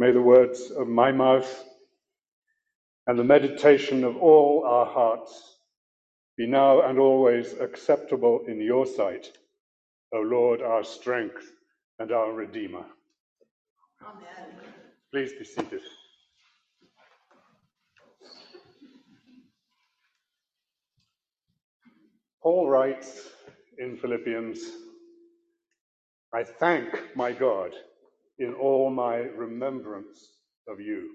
May the words of my mouth and the meditation of all our hearts be now and always acceptable in your sight, O Lord, our strength and our Redeemer. Amen. Please be seated. Paul writes in Philippians, I thank my God in all my remembrance of you.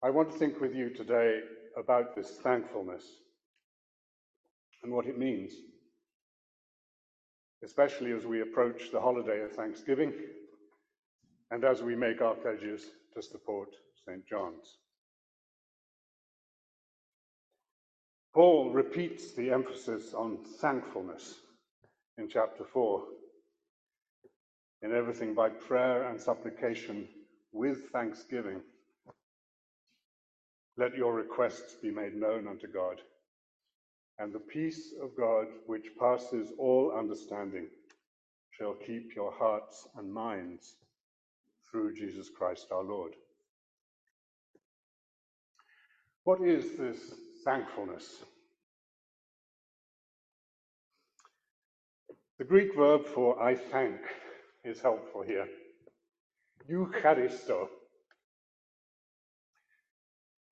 I want to think with you today about this thankfulness and what it means, especially as we approach the holiday of Thanksgiving and as we make our pledges to support St. John's. Paul repeats the emphasis on thankfulness in chapter 4. In everything by prayer and supplication with thanksgiving, let your requests be made known unto God, and the peace of God, which passes all understanding, shall keep your hearts and minds through Jesus Christ our Lord. What is this thankfulness? The Greek verb for I thank is helpful here. Eucharisto.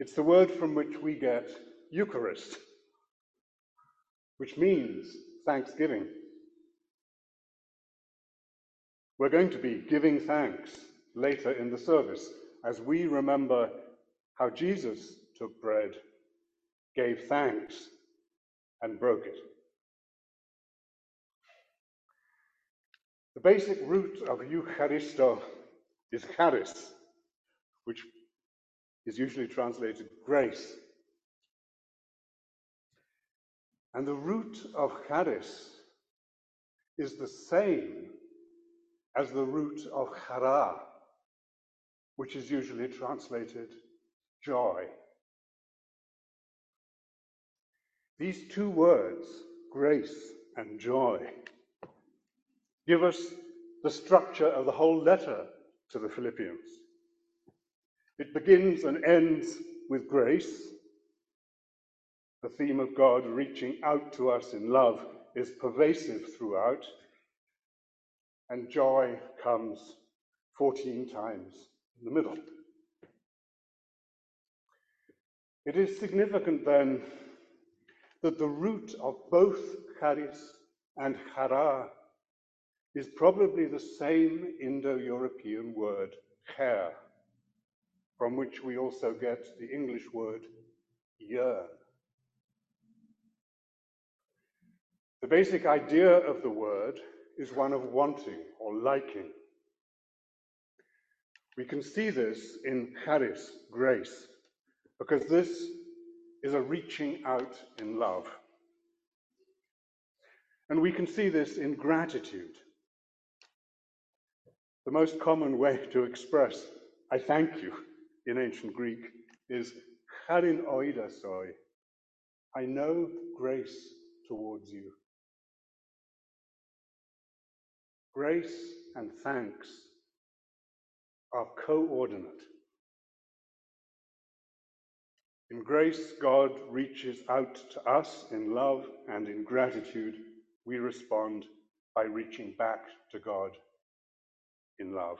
It's the word from which we get Eucharist, which means thanksgiving. We're going to be giving thanks later in the service as we remember how Jesus took bread, gave thanks, and broke it. The basic root of Eucharisto is charis, which is usually translated grace. And the root of charis is the same as the root of chara, which is usually translated joy. These two words, grace and joy, give us the structure of the whole letter to the Philippians. It begins and ends with grace. The theme of God reaching out to us in love is pervasive throughout, and joy comes 14 times in the middle. It is significant then that the root of both charis and chara is probably the same Indo-European word, chair, from which we also get the English word, yearn. The basic idea of the word is one of wanting or liking. We can see this in charis, grace, because this is a reaching out in love. And we can see this in gratitude. The most common way to express I thank you in ancient Greek is charin oidasoi, I know grace towards you. Grace and thanks are coordinate. In grace, God reaches out to us in love, and in gratitude, we respond by reaching back to God in love.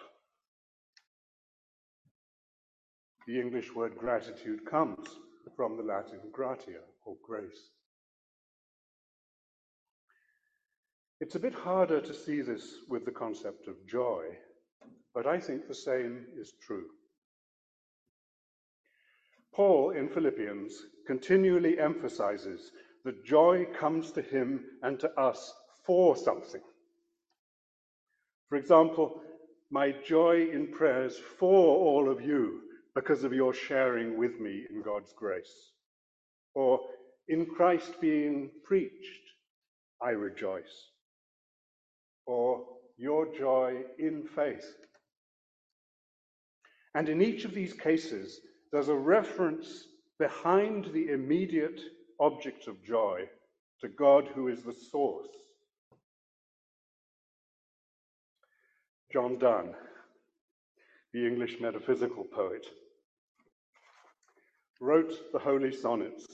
The English word gratitude comes from the Latin gratia, or grace. It's a bit harder to see this with the concept of joy, but I think the same is true. Paul in Philippians continually emphasizes that joy comes to him and to us for something. For example, my joy in prayers for all of you because of your sharing with me in God's grace. Or, in Christ being preached, I rejoice. Or, your joy in faith. And in each of these cases, there's a reference behind the immediate object of joy to God who is the source. John Donne, the English metaphysical poet, wrote the holy sonnets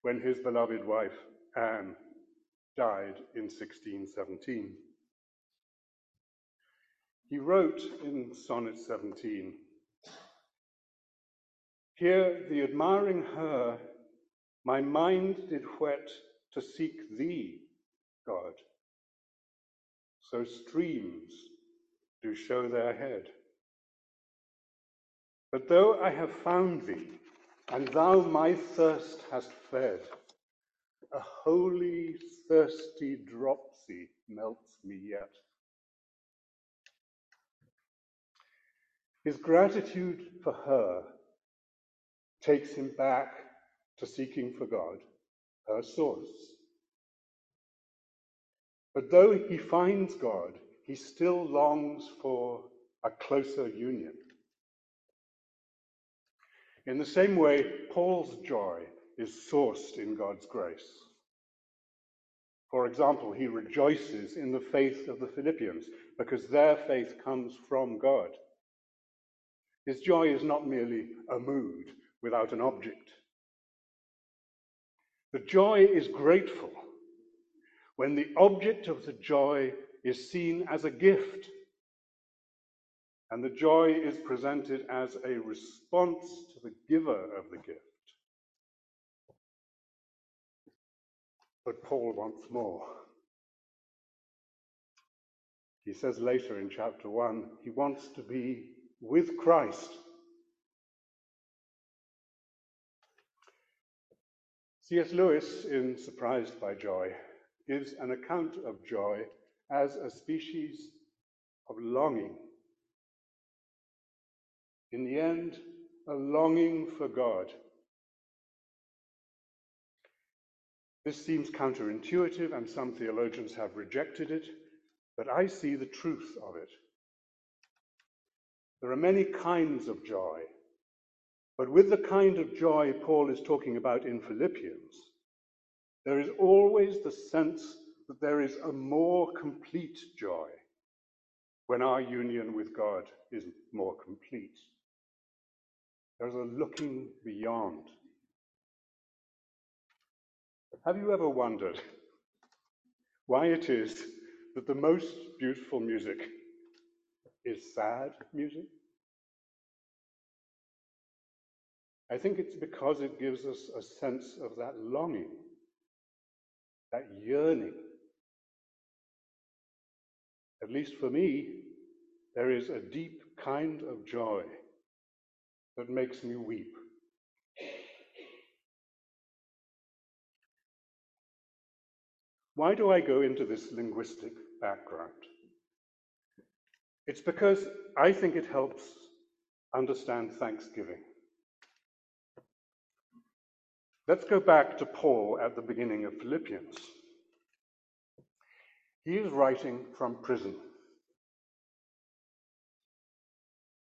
when his beloved wife, Anne, died in 1617. He wrote in Sonnet 17, "Here the admiring her, my mind did whet to seek thee, God. So streams do show their head. But though I have found thee, and thou my thirst hast fed, a holy thirsty dropsy melts me yet." His gratitude for her takes him back to seeking for God, her source. But though he finds God, he still longs for a closer union. In the same way, Paul's joy is sourced in God's grace. For example, he rejoices in the faith of the Philippians because their faith comes from God. His joy is not merely a mood without an object. The joy is grateful when the object of the joy is seen as a gift, and the joy is presented as a response to the giver of the gift. But Paul wants more. He says later in chapter 1, he wants to be with Christ. C.S. Lewis, in Surprised by Joy, gives an account of joy as a species of longing. In the end, a longing for God. This seems counterintuitive, and some theologians have rejected it, but I see the truth of it. There are many kinds of joy, but with the kind of joy Paul is talking about in Philippians, there is always the sense that there is a more complete joy when our union with God is more complete. There's a looking beyond. Have you ever wondered why it is that the most beautiful music is sad music? I think it's because it gives us a sense of that longing, that yearning. At least for me, there is a deep kind of joy that makes me weep. Why do I go into this linguistic background? It's because I think it helps understand Thanksgiving. Let's go back to Paul at the beginning of Philippians. He is writing from prison.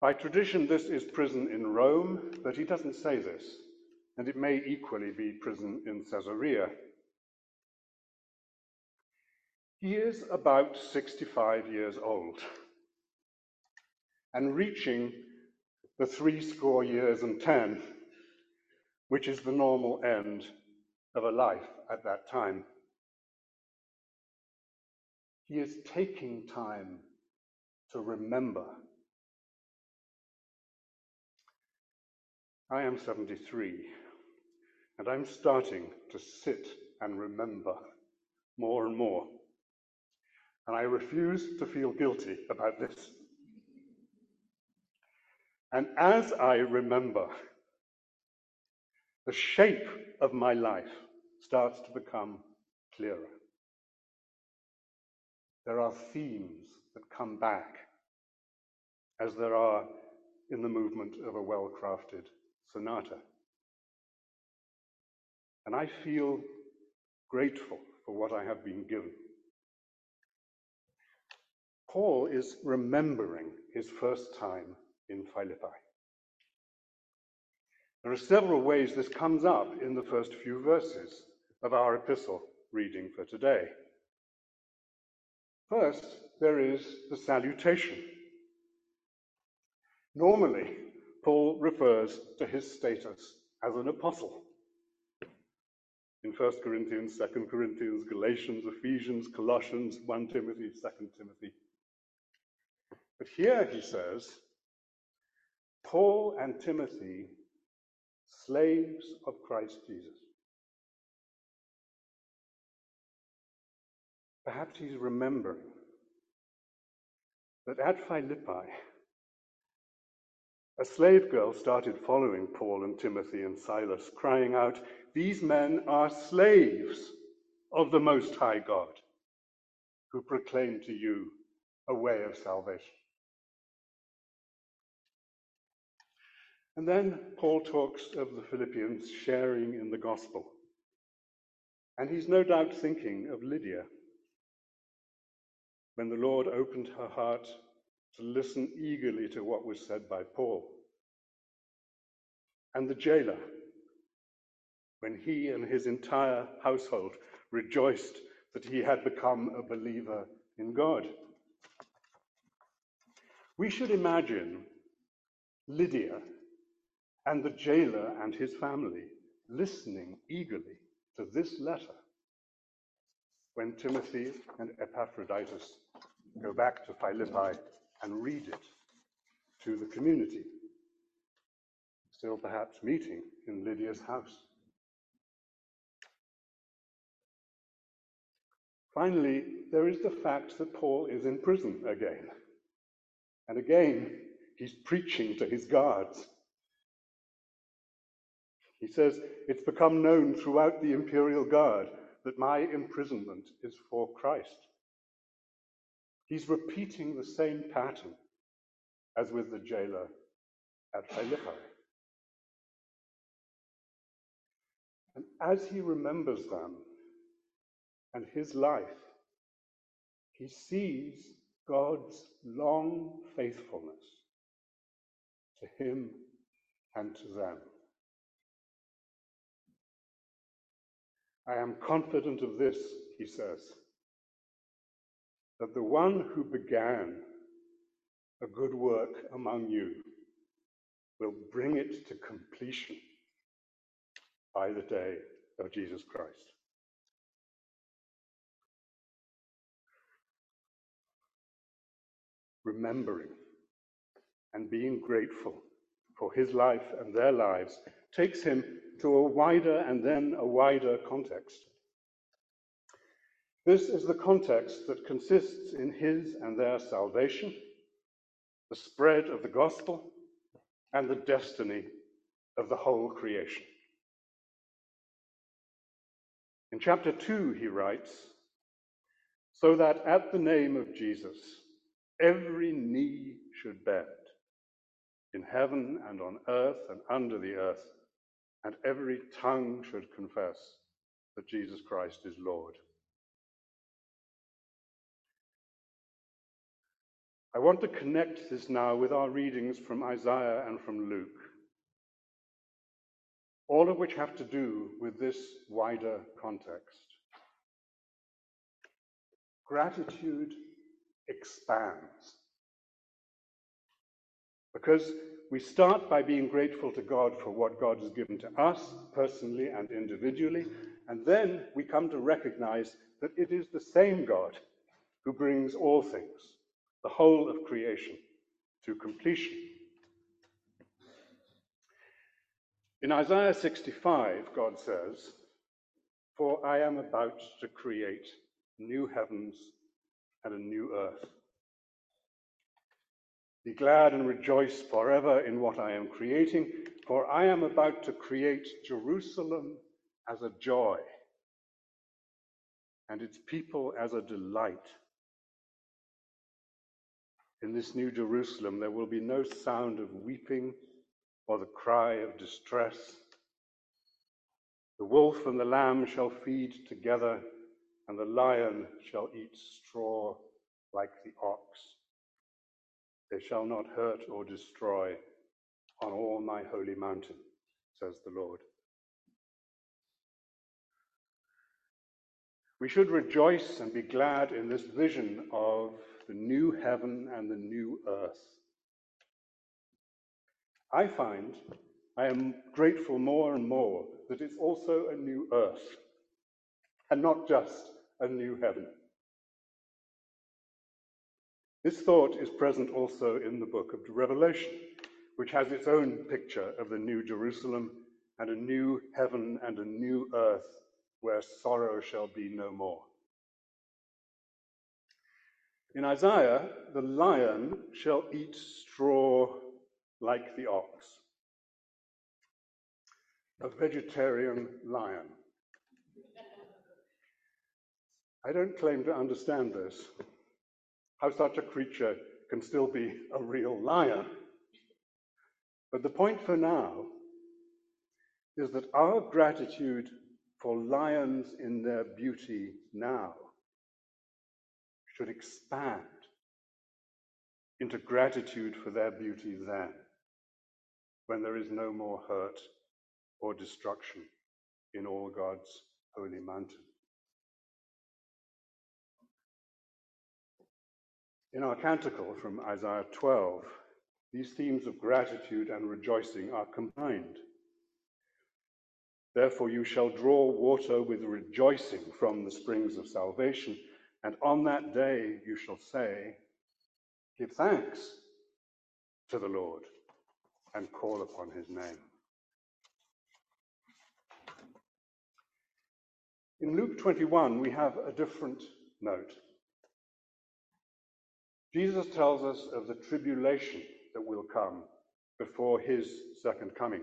By tradition, this is prison in Rome, but he doesn't say this, and it may equally be prison in Caesarea. He is about 65 years old and reaching the 70 years, which is the normal end of a life at that time. He is taking time to remember. I am 73, and I'm starting to sit and remember more and more. And I refuse to feel guilty about this. And as I remember, the shape of my life starts to become clearer. There are themes that come back, as there are in the movement of a well-crafted sonata. And I feel grateful for what I have been given. Paul is remembering his first time in Philippi. There are several ways this comes up in the first few verses of our epistle reading for today. First, there is the salutation. Normally, Paul refers to his status as an apostle. In 1 Corinthians, 2 Corinthians, Galatians, Ephesians, Colossians, 1 Timothy, 2 Timothy. But here he says, Paul and Timothy, slaves of Christ Jesus. Perhaps he's remembering that at Philippi, a slave girl started following Paul and Timothy and Silas, crying out, "These men are slaves of the Most High God, who proclaim to you a way of salvation." And then Paul talks of the Philippians sharing in the gospel. And he's no doubt thinking of Lydia, when the Lord opened her heart to listen eagerly to what was said by Paul, and the jailer, when he and his entire household rejoiced that he had become a believer in God. We should imagine Lydia and the jailer and his family listening eagerly to this letter when Timothy and Epaphroditus go back to Philippi and read it to the community, still perhaps meeting in Lydia's house. Finally, there is the fact that Paul is in prison again. And again, he's preaching to his guards. He says, "It's become known throughout the imperial guard that my imprisonment is for Christ." He's repeating the same pattern as with the jailer at Philippi. And as he remembers them and his life, he sees God's long faithfulness to him and to them. "I am confident of this," he says, "that the one who began a good work among you will bring it to completion by the day of Jesus Christ." Remembering and being grateful for his life and their lives takes him to a wider and then a wider context. This is the context that consists in his and their salvation, the spread of the gospel, and the destiny of the whole creation. In chapter 2, he writes, "So that at the name of Jesus, every knee should bend, in heaven and on earth and under the earth, and every tongue should confess that Jesus Christ is Lord." I want to connect this now with our readings from Isaiah and from Luke, all of which have to do with this wider context. Gratitude expands, because we start by being grateful to God for what God has given to us personally and individually, and then we come to recognize that it is the same God who brings all things, the whole of creation, to completion. In Isaiah 65, God says, "For I am about to create new heavens and a new earth. Be glad and rejoice forever in what I am creating, for I am about to create Jerusalem as a joy, and its people as a delight. In this new Jerusalem, there will be no sound of weeping or the cry of distress. The wolf and the lamb shall feed together, and the lion shall eat straw like the ox. They shall not hurt or destroy on all my holy mountain," says the Lord. We should rejoice and be glad in this vision of the new heaven and the new earth. I find I am grateful more and more that it's also a new earth and not just a new heaven. This thought is present also in the book of Revelation, which has its own picture of the new Jerusalem and a new heaven and a new earth where sorrow shall be no more. In Isaiah, the lion shall eat straw like the ox. A vegetarian lion. I don't claim to understand this, how such a creature can still be a real lion. But the point for now is that our gratitude for lions in their beauty now should expand into gratitude for their beauty then, when there is no more hurt or destruction in all God's holy mountain. In our canticle from Isaiah 12, these themes of gratitude and rejoicing are combined. Therefore you shall draw water with rejoicing from the springs of salvation, and on that day you shall say, give thanks to the Lord and call upon his name. In Luke 21, we have a different note. Jesus tells us of the tribulation that will come before his second coming.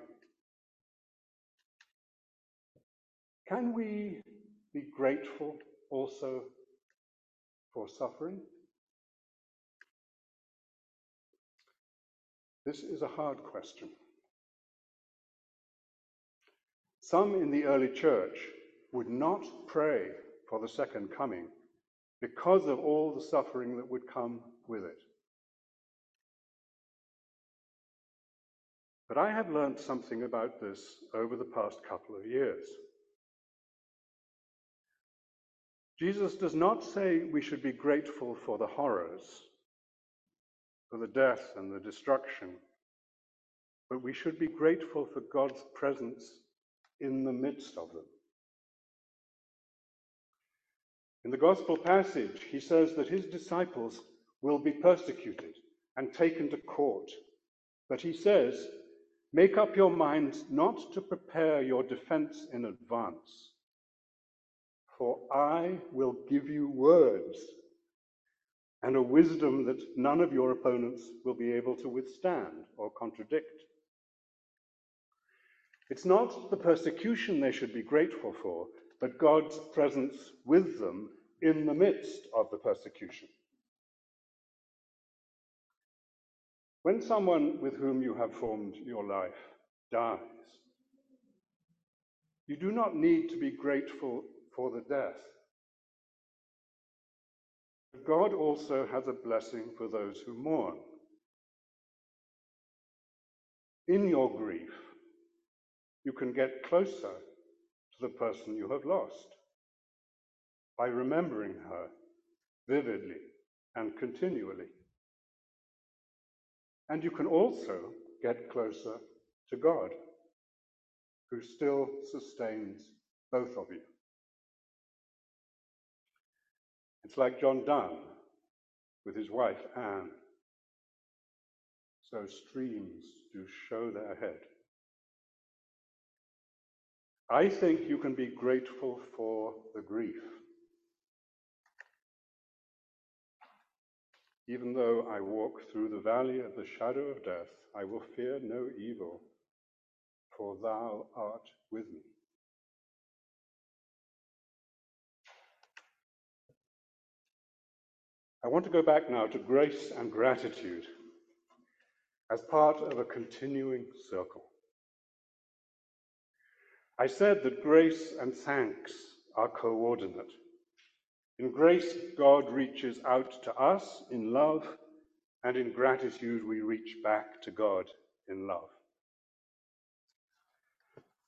Can we be grateful also for suffering? This is a hard question. Some in the early church would not pray for the second coming because of all the suffering that would come with it. But I have learned something about this over the past couple of years. Jesus does not say we should be grateful for the horrors, for the death and the destruction, but we should be grateful for God's presence in the midst of them. In the Gospel passage, he says that his disciples will be persecuted and taken to court, but he says, make up your minds not to prepare your defense in advance, for I will give you words and a wisdom that none of your opponents will be able to withstand or contradict. It's not the persecution they should be grateful for, but God's presence with them in the midst of the persecution. When someone with whom you have formed your life dies, you do not need to be grateful for the death. God also has a blessing for those who mourn. In your grief, you can get closer to the person you have lost by remembering her vividly and continually. And you can also get closer to God, who still sustains both of you. It's like John Donne with his wife, Anne. So streams do show their head. I think you can be grateful for the grief. Even though I walk through the valley of the shadow of death, I will fear no evil, for thou art with me. I want to go back now to grace and gratitude as part of a continuing circle. I said that grace and thanks are coordinate. In grace, God reaches out to us in love, and in gratitude, we reach back to God in love.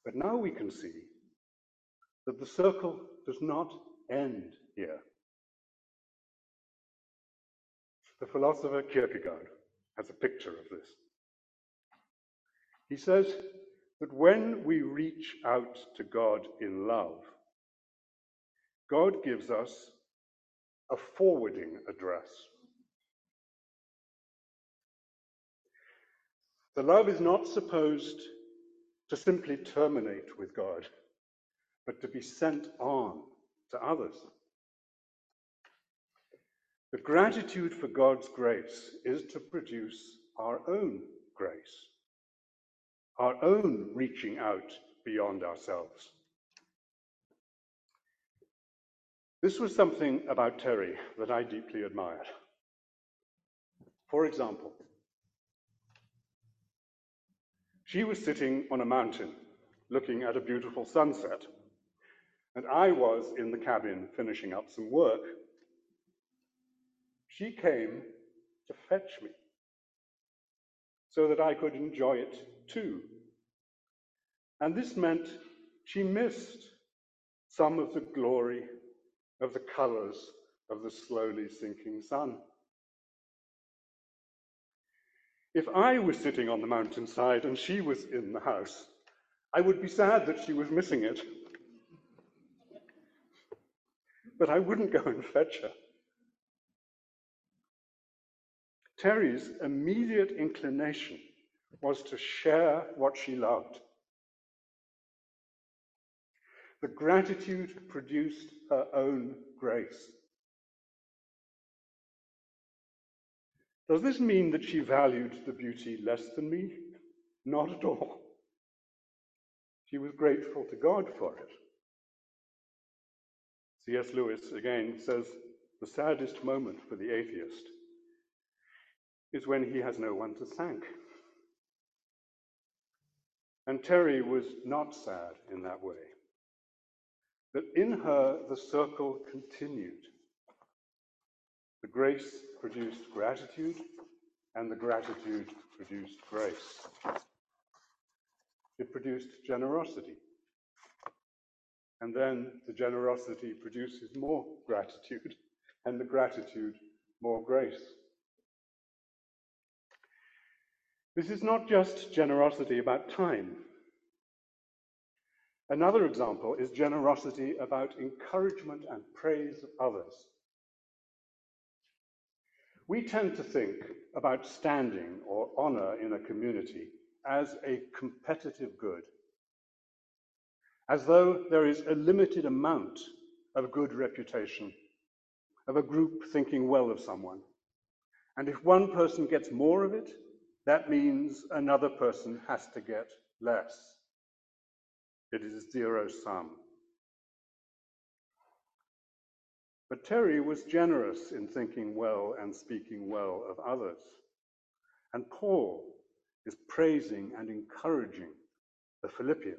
But now we can see that the circle does not end here. The philosopher Kierkegaard has a picture of this. He says that when we reach out to God in love, God gives us a forwarding address. The love is not supposed to simply terminate with God, but to be sent on to others. The gratitude for God's grace is to produce our own grace, our own reaching out beyond ourselves. This was something about Terry that I deeply admired. For example, she was sitting on a mountain looking at a beautiful sunset, and I was in the cabin finishing up some work. She came to fetch me so that I could enjoy it too. And this meant she missed some of the glory of the colors of the slowly sinking sun. If I was sitting on the mountainside and she was in the house, I would be sad that she was missing it, but I wouldn't go and fetch her. Terry's immediate inclination was to share what she loved. The gratitude produced her own grace. Does this mean that she valued the beauty less than me? Not at all. She was grateful to God for it. C.S. Lewis again says, the saddest moment for the atheist is when he has no one to thank. And Terry was not sad in that way. But in her, the circle continued. The grace produced gratitude, and the gratitude produced grace. It produced generosity. And then the generosity produces more gratitude, and the gratitude more grace. This is not just generosity about time. Another example is generosity about encouragement and praise of others. We tend to think about standing or honor in a community as a competitive good, as though there is a limited amount of good reputation, of a group thinking well of someone. And if one person gets more of it, that means another person has to get less. It is zero sum. But Terry was generous in thinking well and speaking well of others. And Paul is praising and encouraging the Philippians.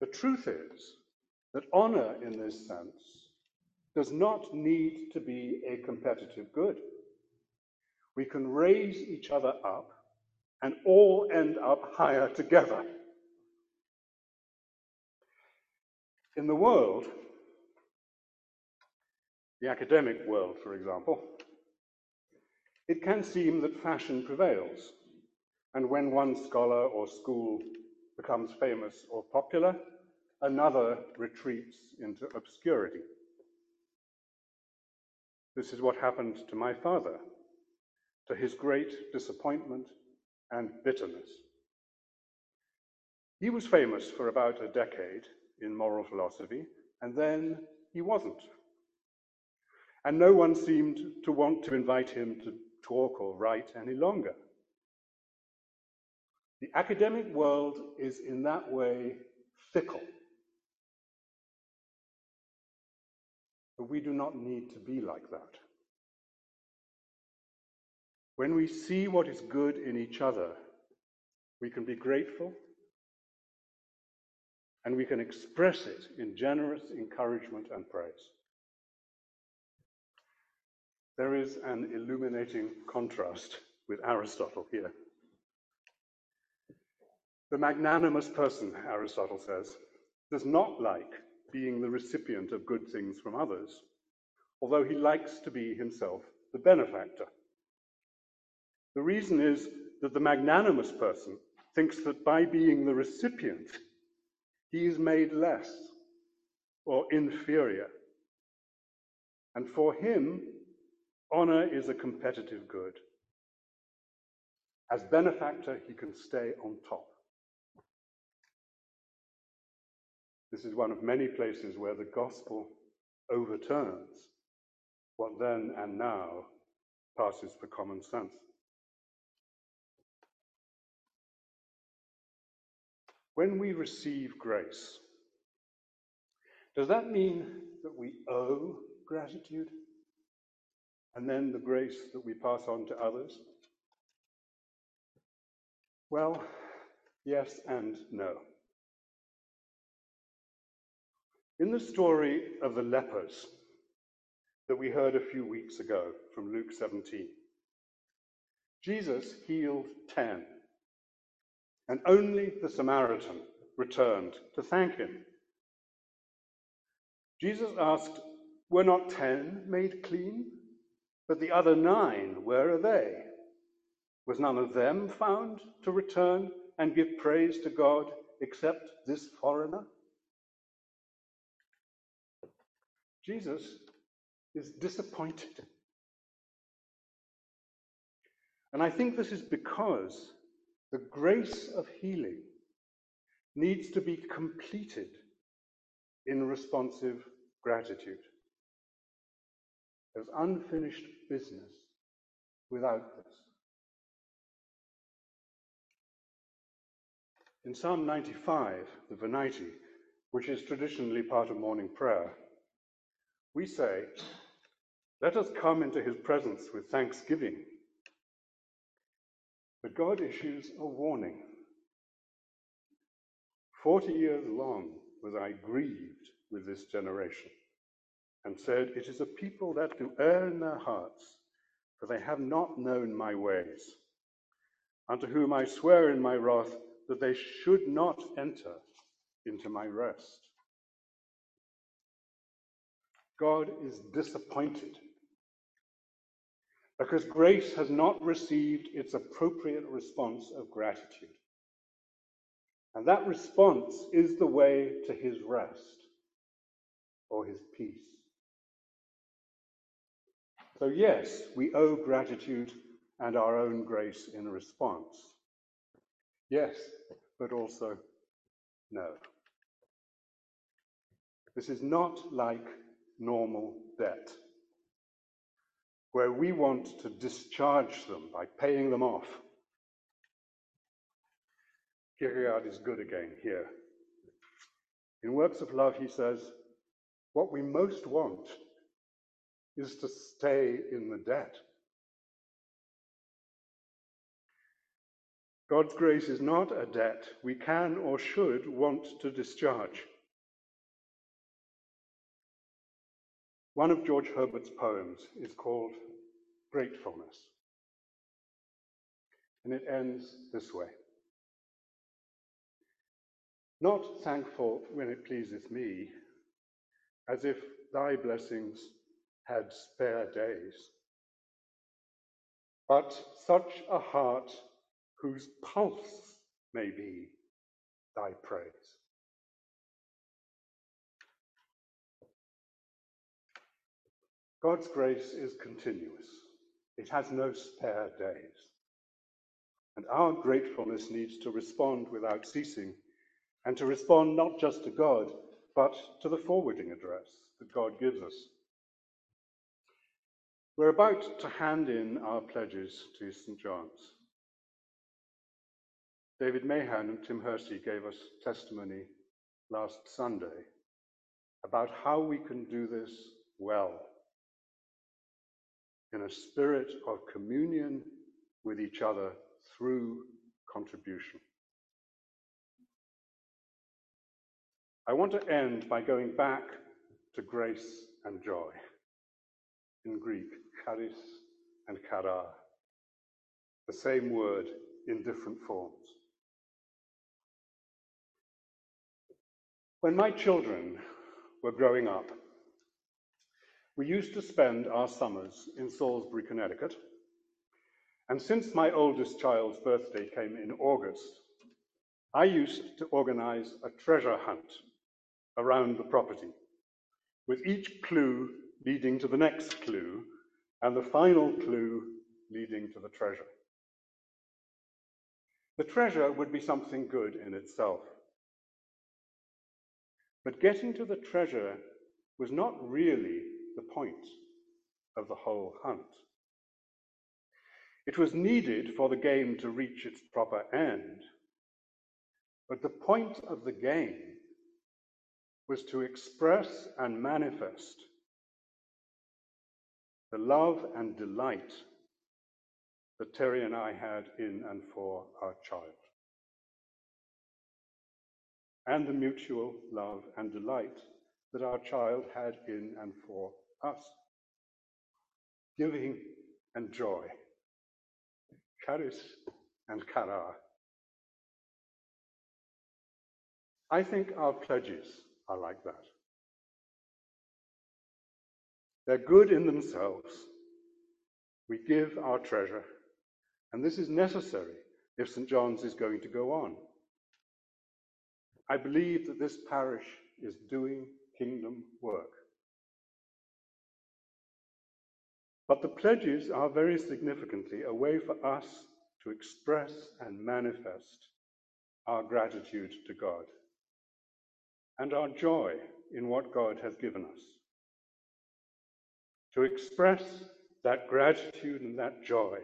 The truth is that honor in this sense does not need to be a competitive good. We can raise each other up and all end up higher together. In the world, the academic world, for example, it can seem that fashion prevails, and when one scholar or school becomes famous or popular, another retreats into obscurity. This is what happened to my father, to his great disappointment and bitterness. He was famous for about a decade in moral philosophy, and then he wasn't. And no one seemed to want to invite him to talk or write any longer. The academic world is in that way fickle. But we do not need to be like that. When we see what is good in each other, we can be grateful, and we can express it in generous encouragement and praise. There is an illuminating contrast with Aristotle here. The magnanimous person, Aristotle says, does not like being the recipient of good things from others although he likes to be himself the benefactor. The reason is that the magnanimous person thinks that by being the recipient, he is made less or inferior. And for him, honor is a competitive good. As benefactor, he can stay on top. This is one of many places where the gospel overturns what then and now passes for common sense. When we receive grace, does that mean that we owe gratitude and then the grace that we pass on to others? Well, yes and no. In the story of the lepers that we heard a few weeks ago from Luke 17, Jesus healed 10, and only the Samaritan returned to thank him. Jesus asked, "Were not 10 made clean? But the other 9, where are they? Was none of them found to return and give praise to God except this foreigner?" Jesus is disappointed. And I think this is because the grace of healing needs to be completed in responsive gratitude. There's unfinished business without this. In Psalm 95, the Venite, which is traditionally part of morning prayer, we say, "Let us come into his presence with thanksgiving." But God issues a warning. 40 years long was I grieved with this generation, and said, "It is a people that do err in their hearts, for they have not known my ways, unto whom I swear in my wrath that they should not enter into my rest." God is disappointed because grace has not received its appropriate response of gratitude. And that response is the way to his rest or his peace. So yes, we owe gratitude and our own grace in response. Yes, but also no. This is not like normal debt, where we want to discharge them by paying them off. Kierkegaard is good again here. In Works of Love, he says, what we most want is to stay in the debt. God's grace is not a debt we can or should want to discharge. One of George Herbert's poems is called Gratefulness, and it ends this way: "Not thankful when it pleaseth me, as if thy blessings had spare days, but such a heart whose pulse may be thy praise." God's grace is continuous. It has no spare days. And our gratefulness needs to respond without ceasing, and to respond not just to God, but to the forwarding address that God gives us. We're about to hand in our pledges to St. John's. David Mahan and Tim Hersey gave us testimony last Sunday about how we can do this well, in a spirit of communion with each other through contribution. I want to end by going back to grace and joy, in Greek, charis and chara, the same word in different forms. When my children were growing up, We used to spend our summers in Salisbury, Connecticut, and since my oldest child's birthday came in August, I used to organize a treasure hunt around the property, with each clue leading to the next clue, and the final clue leading to the treasure. The treasure would be something good in itself. But getting to the treasure was not really the point of the whole hunt. It was needed for the game to reach its proper end, but the point of the game was to express and manifest the love and delight that Terry and I had in and for our child, and the mutual love and delight that our child had in and for us. Giving and joy, charis and chara. I think our pledges are like that. They're good in themselves. We give our treasure, and this is necessary if St. John's is going to go on. I believe that this parish is doing kingdom work. But the pledges are very significantly a way for us to express and manifest our gratitude to God and our joy in what God has given us. To express that gratitude and that joy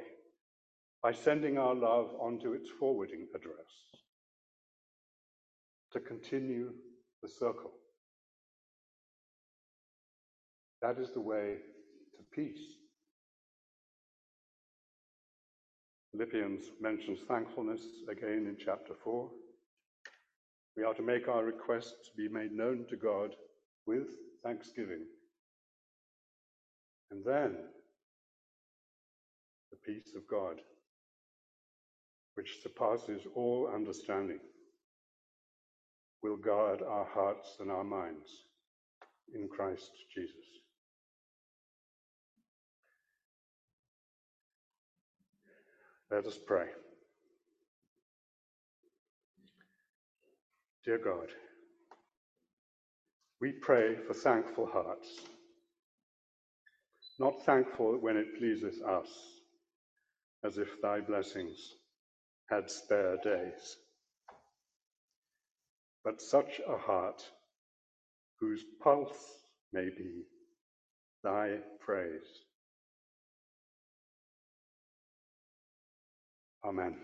by sending our love onto its forwarding address. To continue the circle. That is the way to peace. Philippians mentions thankfulness again in chapter 4. We are to make our requests be made known to God with thanksgiving. And then, the peace of God, which surpasses all understanding, will guard our hearts and our minds in Christ Jesus. Let us pray. Dear God, we pray for thankful hearts, not thankful when it pleases us, as if thy blessings had spare days, but such a heart whose pulse may be thy praise. Amen.